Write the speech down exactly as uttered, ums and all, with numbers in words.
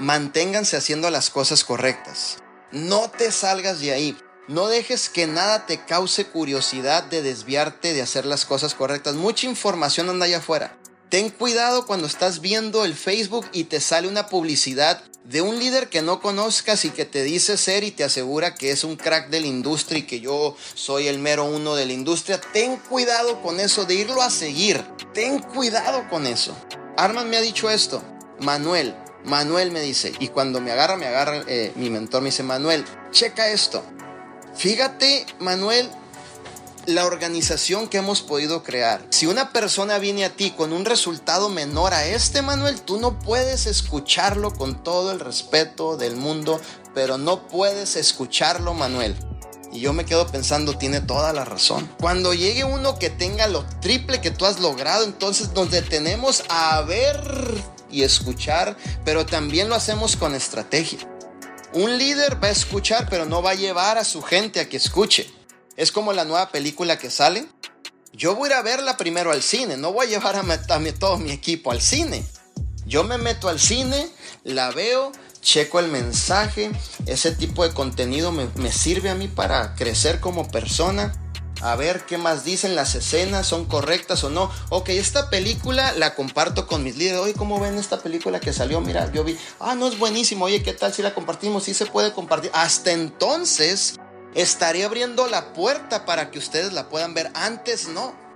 manténganse haciendo las cosas correctas. No te salgas de ahí. No dejes que nada te cause curiosidad de desviarte de hacer las cosas correctas. Mucha información anda allá afuera. Ten cuidado cuando estás viendo el Facebook y te sale una publicidad de un líder que no conozcas y que te dice ser y te asegura que es un crack de la industria y que yo soy el mero uno de la industria. Ten cuidado con eso de irlo a seguir. Ten cuidado con eso. Arman me ha dicho esto. Manuel, Manuel me dice. Y cuando me agarra, me agarra eh, mi mentor, me dice, Manuel, checa esto. Fíjate, Manuel, la organización que hemos podido crear. Si una persona viene a ti con un resultado menor a este, Manuel, tú no puedes escucharlo con todo el respeto del mundo, pero no puedes escucharlo, Manuel. Y yo me quedo pensando, tiene toda la razón. Cuando llegue uno que tenga lo triple que tú has logrado, entonces nos detenemos a ver y escuchar, pero también lo hacemos con estrategia. Un líder va a escuchar, pero no va a llevar a su gente a que escuche. Es como la nueva película que sale. Yo voy a ir a verla primero al cine. No voy a llevar a, a, a todo mi equipo al cine. Yo me meto al cine, la veo, checo el mensaje. Ese tipo de contenido me, me sirve a mí para crecer como persona. A ver qué más dicen, las escenas son correctas o no. Ok, esta película la comparto con mis líderes. Oye, ¿cómo ven esta película que salió? Mira, yo vi, ah, no, es buenísimo. Oye, ¿qué tal si la compartimos? Sí se puede compartir. Hasta entonces... estaré abriendo la puerta para que ustedes la puedan ver. Antes no.